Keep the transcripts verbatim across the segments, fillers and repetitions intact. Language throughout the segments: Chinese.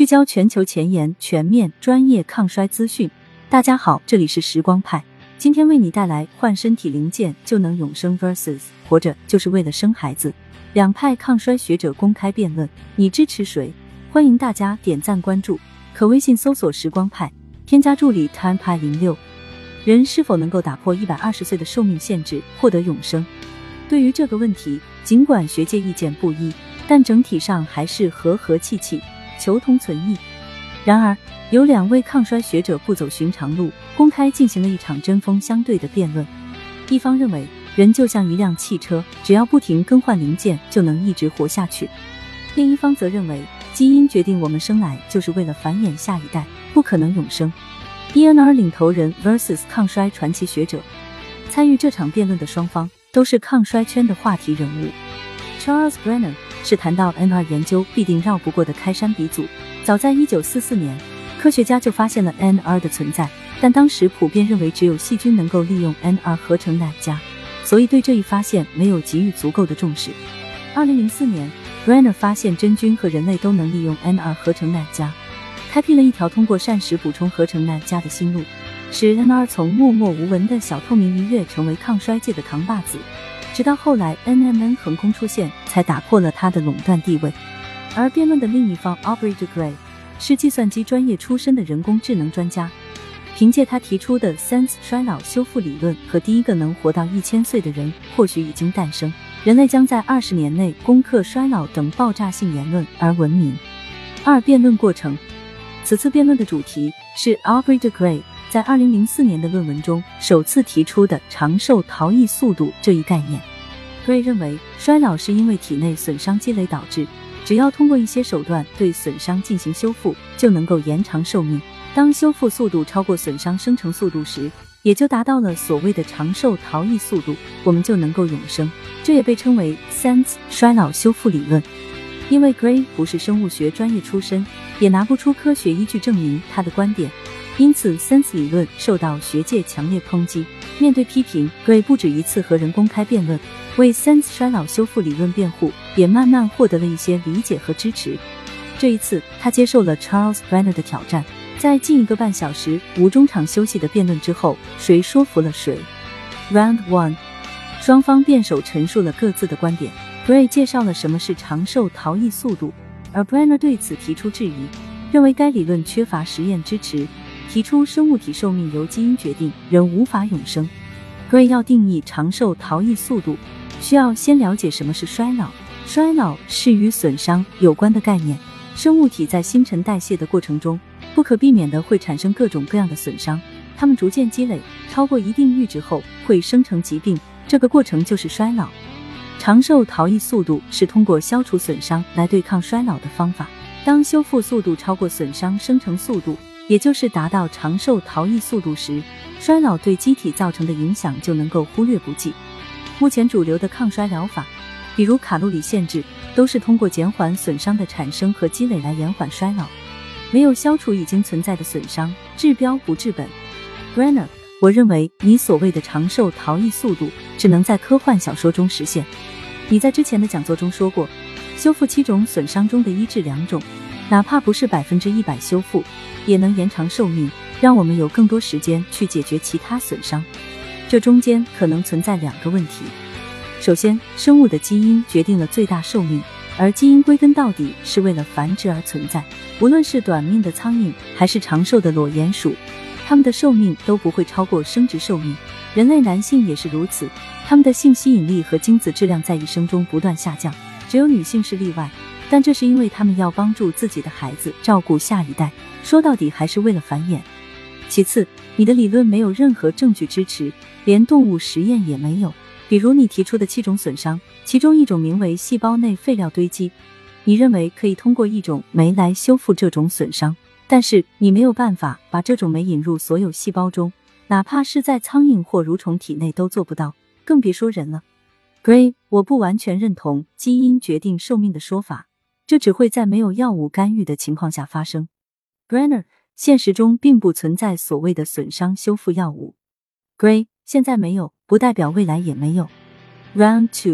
聚焦全球前沿、全面、专业抗衰资讯。大家好，这里是时光派，今天为你带来换身体零件就能永生 versus 活着就是为了生孩子，两派抗衰学者公开辩论，你支持谁？欢迎大家点赞关注，可微信搜索时光派，添加助理 timepie 零六。人是否能够打破一百二十岁的寿命限制，获得永生？对于这个问题，尽管学界意见不一，但整体上还是和和气气，求同存异。然而，有两位抗衰学者不走寻常路，公开进行了一场针锋相对的辩论。一方认为，人就像一辆汽车，只要不停更换零件，就能一直活下去；另一方则认为，基因决定我们生来就是为了繁衍下一代，不可能永生。N R 领头人 versus 抗衰传奇学者。参与这场辩论的双方都是抗衰圈的话题人物。 Charles Brenner 是谈到 N R 研究必定绕不过的开山鼻祖。早在一九四四年，科学家就发现了 N R 的存在，但当时普遍认为只有细菌能够利用 N R 合成 N A D 加，所以对这一发现没有给予足够的重视。二零零四年， Brenner 发现真菌和人类都能利用 N R 合成 N A D 加，开辟了一条通过膳食补充合成 N A D 加的新路，使 N R 从默默无闻的小透明一跃成为抗衰界的扛把子，直到后来 N M N 横空出现，才打破了它的垄断地位。而辩论的另一方 Aubrey de Grey 是计算机专业出身的人工智能专家，凭借他提出的 S E N S 衰老修复理论和第一个能活到一千岁的人或许已经诞生，人类将在二十年内攻克衰老等爆炸性言论而闻名。二、辩论过程。此次辩论的主题是 Aubrey de Grey在二零零四年的论文中首次提出的长寿逃逸速度这一概念。Gray 认为，衰老是因为体内损伤积累导致，只要通过一些手段对损伤进行修复，就能够延长寿命。当修复速度超过损伤生成速度时，也就达到了所谓的长寿逃逸速度，我们就能够永生。这也被称为 S E N S 衰老修复理论。因为 Gray 不是生物学专业出身，也拿不出科学依据证明他的观点，因此 S E N S 理论受到学界强烈抨击。面对批评， Gray 不止一次和人公开辩论，为 S E N S 衰老修复理论辩护，也慢慢获得了一些理解和支持。这一次他接受了 Charles Brenner 的挑战，在近一个半小时无中场休息的辩论之后，谁说服了谁？ Round 一， 双方辩手陈述了各自的观点。 Gray 介绍了什么是长寿逃逸速度，而 Brenner 对此提出质疑，认为该理论缺乏实验支持，提出生物体寿命由基因决定，人无法永生。 Gray 要定义长寿逃逸速度，需要先了解什么是衰老。衰老是与损伤有关的概念，生物体在新陈代谢的过程中不可避免的会产生各种各样的损伤，它们逐渐积累，超过一定阈值后会生成疾病，这个过程就是衰老。长寿逃逸速度是通过消除损伤来对抗衰老的方法，当修复速度超过损伤生成速度，也就是达到长寿逃逸速度时，衰老对机体造成的影响就能够忽略不计。目前主流的抗衰疗法，比如卡路里限制，都是通过减缓损伤的产生和积累来延缓衰老，没有消除已经存在的损伤，治标不治本。 Brenner， 我认为你所谓的长寿逃逸速度只能在科幻小说中实现。你在之前的讲座中说过，修复七种损伤中的一至两种，哪怕不是百分之一百修复，也能延长寿命，让我们有更多时间去解决其他损伤。这中间可能存在两个问题。首先，生物的基因决定了最大寿命，而基因归根到底是为了繁殖而存在。无论是短命的苍蝇，还是长寿的裸鼹鼠，它们的寿命都不会超过生殖寿命。人类男性也是如此，他们的性吸引力和精子质量在一生中不断下降，只有女性是例外，但这是因为他们要帮助自己的孩子，照顾下一代，说到底还是为了繁衍。其次，你的理论没有任何证据支持，连动物实验也没有。比如你提出的七种损伤，其中一种名为细胞内废料堆积，你认为可以通过一种酶来修复这种损伤，但是你没有办法把这种酶引入所有细胞中，哪怕是在苍蝇或蠕虫体内都做不到，更别说人了。 Gray， 我不完全认同基因决定寿命的说法，这只会在没有药物干预的情况下发生。 Brenner， 现实中并不存在所谓的损伤修复药物。 Gray， 现在没有，不代表未来也没有。 Round 二，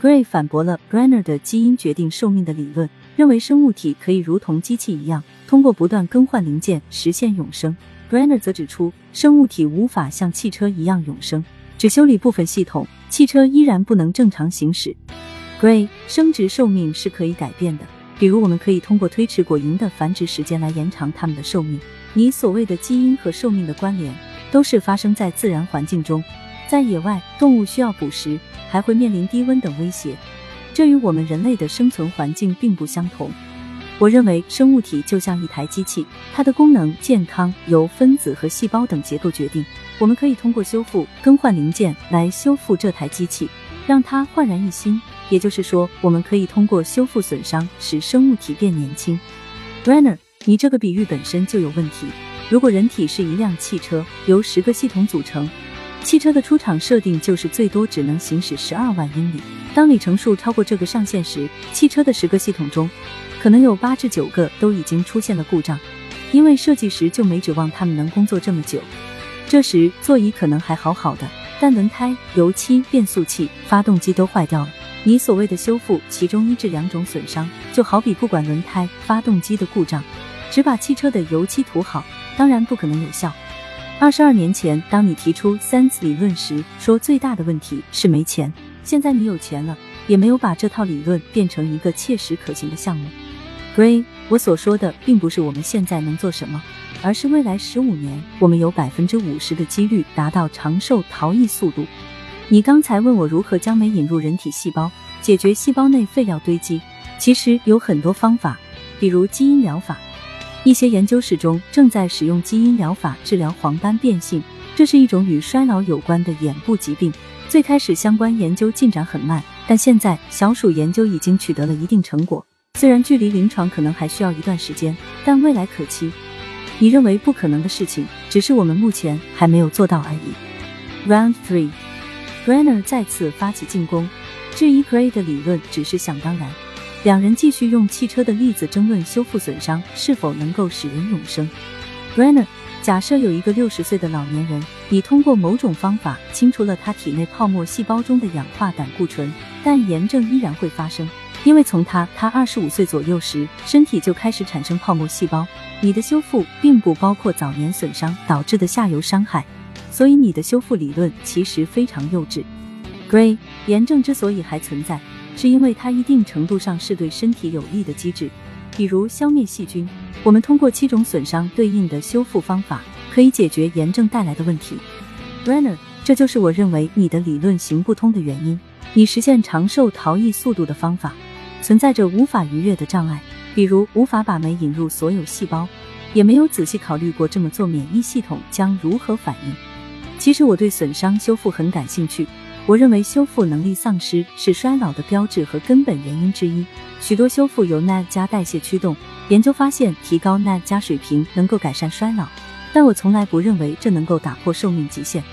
Gray 反驳了 Brenner 的基因决定寿命的理论，认为生物体可以如同机器一样，通过不断更换零件实现永生。Brenner 则指出，生物体无法像汽车一样永生，只修理部分系统，汽车依然不能正常行驶。Grey， 生殖寿命是可以改变的，比如我们可以通过推迟果蝇的繁殖时间来延长它们的寿命。你所谓的基因和寿命的关联，都是发生在自然环境中。在野外，动物需要捕食，还会面临低温等威胁，这与我们人类的生存环境并不相同。我认为生物体就像一台机器，它的功能、健康由分子和细胞等结构决定。我们可以通过修复、更换零件来修复这台机器，让它焕然一新。也就是说，我们可以通过修复损伤，使生物体变年轻。Brenner， 你这个比喻本身就有问题。如果人体是一辆汽车，由十个系统组成，汽车的出厂设定就是最多只能行驶十二万英里。当里程数超过这个上限时，汽车的十个系统中，可能有八至九个都已经出现了故障，因为设计时就没指望它们能工作这么久。这时座椅可能还好好的，但轮胎、油漆、变速器、发动机都坏掉了。你所谓的修复，其中一至两种损伤，就好比不管轮胎、发动机的故障，只把汽车的油漆涂好，当然不可能有效。二十二年前，当你提出 S E N S 理论时，说最大的问题是没钱。现在你有钱了，也没有把这套理论变成一个切实可行的项目。 Grey， 我所说的并不是我们现在能做什么，而是未来十五年我们有 百分之五十 的几率达到长寿逃逸速度。你刚才问我如何将酶引入人体细胞，解决细胞内废料堆积，其实有很多方法，比如基因疗法。一些研究室中正在使用基因疗法治疗黄斑变性，这是一种与衰老有关的眼部疾病。最开始相关研究进展很慢，但现在小鼠研究已经取得了一定成果。虽然距离临床可能还需要一段时间，但未来可期。你认为不可能的事情，只是我们目前还没有做到而已。Round three， Brenner 再次发起进攻，质疑 Gray 的理论只是想当然。两人继续用汽车的例子争论修复损伤是否能够使人永生。 Brenner， 假设有一个六十岁的老年人，你通过某种方法清除了他体内泡沫细胞中的氧化胆固醇，但炎症依然会发生，因为从他他二十五岁左右时，身体就开始产生泡沫细胞。你的修复并不包括早年损伤导致的下游伤害，所以你的修复理论其实非常幼稚。 Gray， 炎症之所以还存在，是因为它一定程度上是对身体有利的机制，比如消灭细菌。我们通过七种损伤对应的修复方法，可以解决炎症带来的问题。 Brenner， 这就是我认为你的理论行不通的原因。你实现长寿逃逸速度的方法，存在着无法逾越的障碍，比如无法把酶引入所有细胞，也没有仔细考虑过这么做免疫系统将如何反应。其实我对损伤修复很感兴趣。我认为修复能力丧失是衰老的标志和根本原因之一。许多修复由 N A D 加代谢驱动，研究发现提高 N A D 加水平能够改善衰老，但我从来不认为这能够打破寿命极限。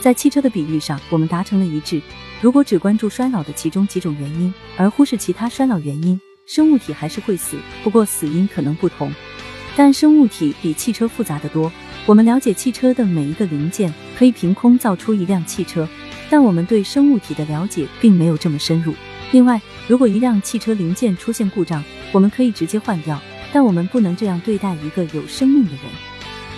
在汽车的比喻上，我们达成了一致。如果只关注衰老的其中几种原因，而忽视其他衰老原因，生物体还是会死，不过死因可能不同。但生物体比汽车复杂得多，我们了解汽车的每一个零件，可以凭空造出一辆汽车。但我们对生物体的了解并没有这么深入。另外，如果一辆汽车零件出现故障，我们可以直接换掉，但我们不能这样对待一个有生命的人。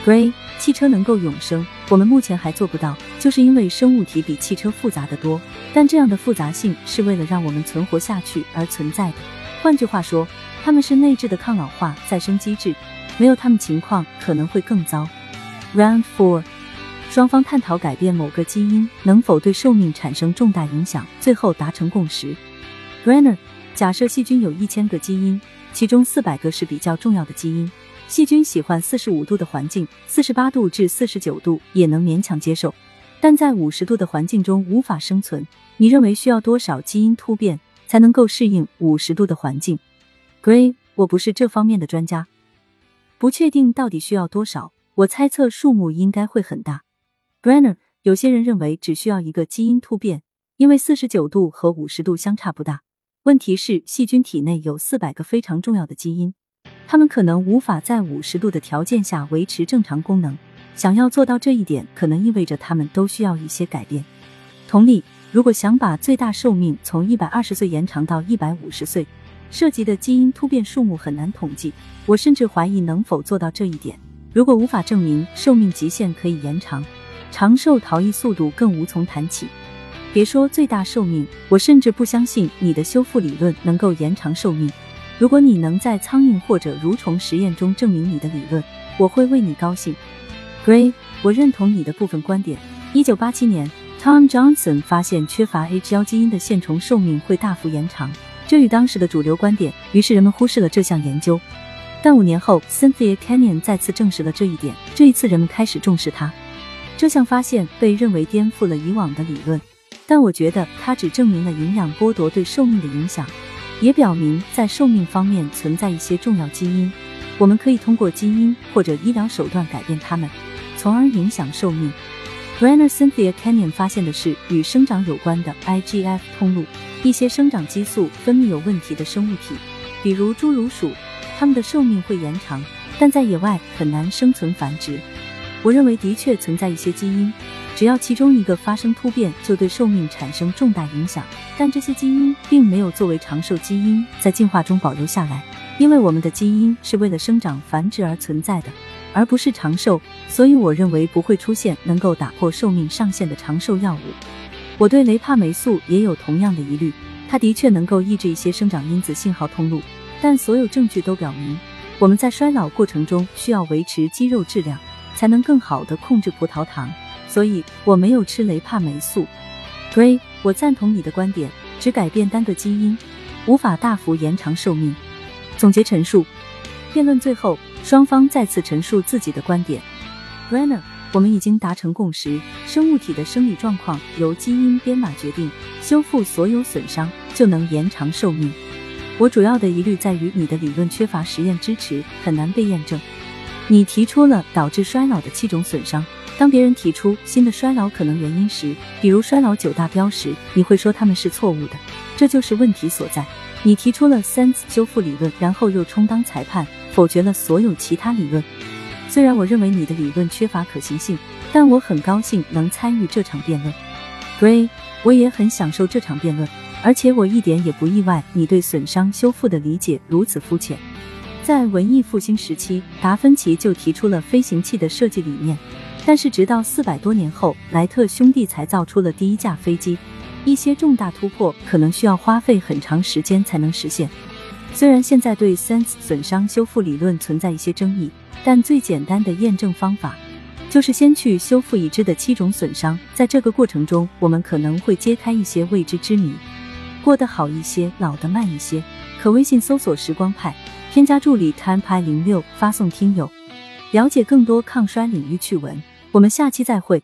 Gray， 汽车能够永生，我们目前还做不到，就是因为生物体比汽车复杂得多，但这样的复杂性是为了让我们存活下去而存在的。换句话说，它们是内置的抗老化再生机制，没有它们情况可能会更糟。 Round four，双方探讨改变某个基因能否对寿命产生重大影响，最后达成共识。Brenner， 假设细菌有一千个基因，其中四百个是比较重要的基因。细菌喜欢四十五度的环境， 四十八度至四十九度也能勉强接受，但在五十度的环境中无法生存。你认为需要多少基因突变才能够适应五十度的环境？ Gray， 我不是这方面的专家，不确定到底需要多少，我猜测数目应该会很大。Brenner， 有些人认为只需要一个基因突变，因为四十九度和五十度相差不大。问题是细菌体内有四百个非常重要的基因，它们可能无法在五十度的条件下维持正常功能。想要做到这一点，可能意味着它们都需要一些改变。同理，如果想把最大寿命从一百二十岁延长到一百五十岁，涉及的基因突变数目很难统计，我甚至怀疑能否做到这一点。如果无法证明寿命极限可以延长，长寿逃逸速度更无从谈起。别说最大寿命，我甚至不相信你的修复理论能够延长寿命。如果你能在苍蝇或者蠕虫实验中证明你的理论，我会为你高兴。 Gray， 我认同你的部分观点。一九八七年 Tom Johnson 发现缺乏 H 一 基因的线虫寿命会大幅延长，这与当时的主流观点，于是人们忽视了这项研究。但五年后 Cynthia Kenyon 再次证实了这一点，这一次人们开始重视它。这项发现被认为颠覆了以往的理论，但我觉得它只证明了营养剥夺对寿命的影响，也表明在寿命方面存在一些重要基因，我们可以通过基因或者医疗手段改变它们，从而影响寿命。 Brenner Cynthia Kenyon 发现的是与生长有关的 I G F 通路，一些生长激素分泌有问题的生物体，比如侏儒鼠，它们的寿命会延长，但在野外很难生存繁殖。我认为的确存在一些基因，只要其中一个发生突变，就对寿命产生重大影响，但这些基因并没有作为长寿基因在进化中保留下来，因为我们的基因是为了生长繁殖而存在的，而不是长寿，所以我认为不会出现能够打破寿命上限的长寿药物。我对雷帕霉素也有同样的疑虑，它的确能够抑制一些生长因子信号通路，但所有证据都表明，我们在衰老过程中需要维持肌肉质量，才能更好地控制葡萄糖，所以我没有吃雷帕霉素。 Gray， 我赞同你的观点，只改变单个基因，无法大幅延长寿命。总结陈述，辩论最后。 双方再次陈述自己的观点。Brenner， 我们已经达成共识，生物体的生理状况由基因编码决定，修复所有损伤就能延长寿命。我主要的疑虑在于你的理论缺乏实验支持，很难被验证。你提出了导致衰老的七种损伤，当别人提出新的衰老可能原因时，比如衰老九大标时，你会说他们是错误的，这就是问题所在。你提出了 S E N S 修复理论，然后又充当裁判。 否决了所有其他理论。虽然我认为你的理论缺乏可行性，但我很高兴能参与这场辩论。Gray， 我也很享受这场辩论，而且我一点也不意外你对损伤修复的理解如此肤浅。在文艺复兴时期，达芬奇就提出了飞行器的设计理念，但是直到四百多年后，莱特兄弟才造出了第一架飞机。一些重大突破可能需要花费很长时间才能实现。 虽然现在对 S E N S 损伤修复理论存在一些争议，但最简单的验证方法就是先去修复已知的七种损伤。在这个过程中，我们可能会揭开一些未知之谜，过得好一些，老得慢一些。可微信搜索“时光派”，添加助理 time 派 零 六，发送“听友”，了解更多抗衰领域趣闻。我们下期再会。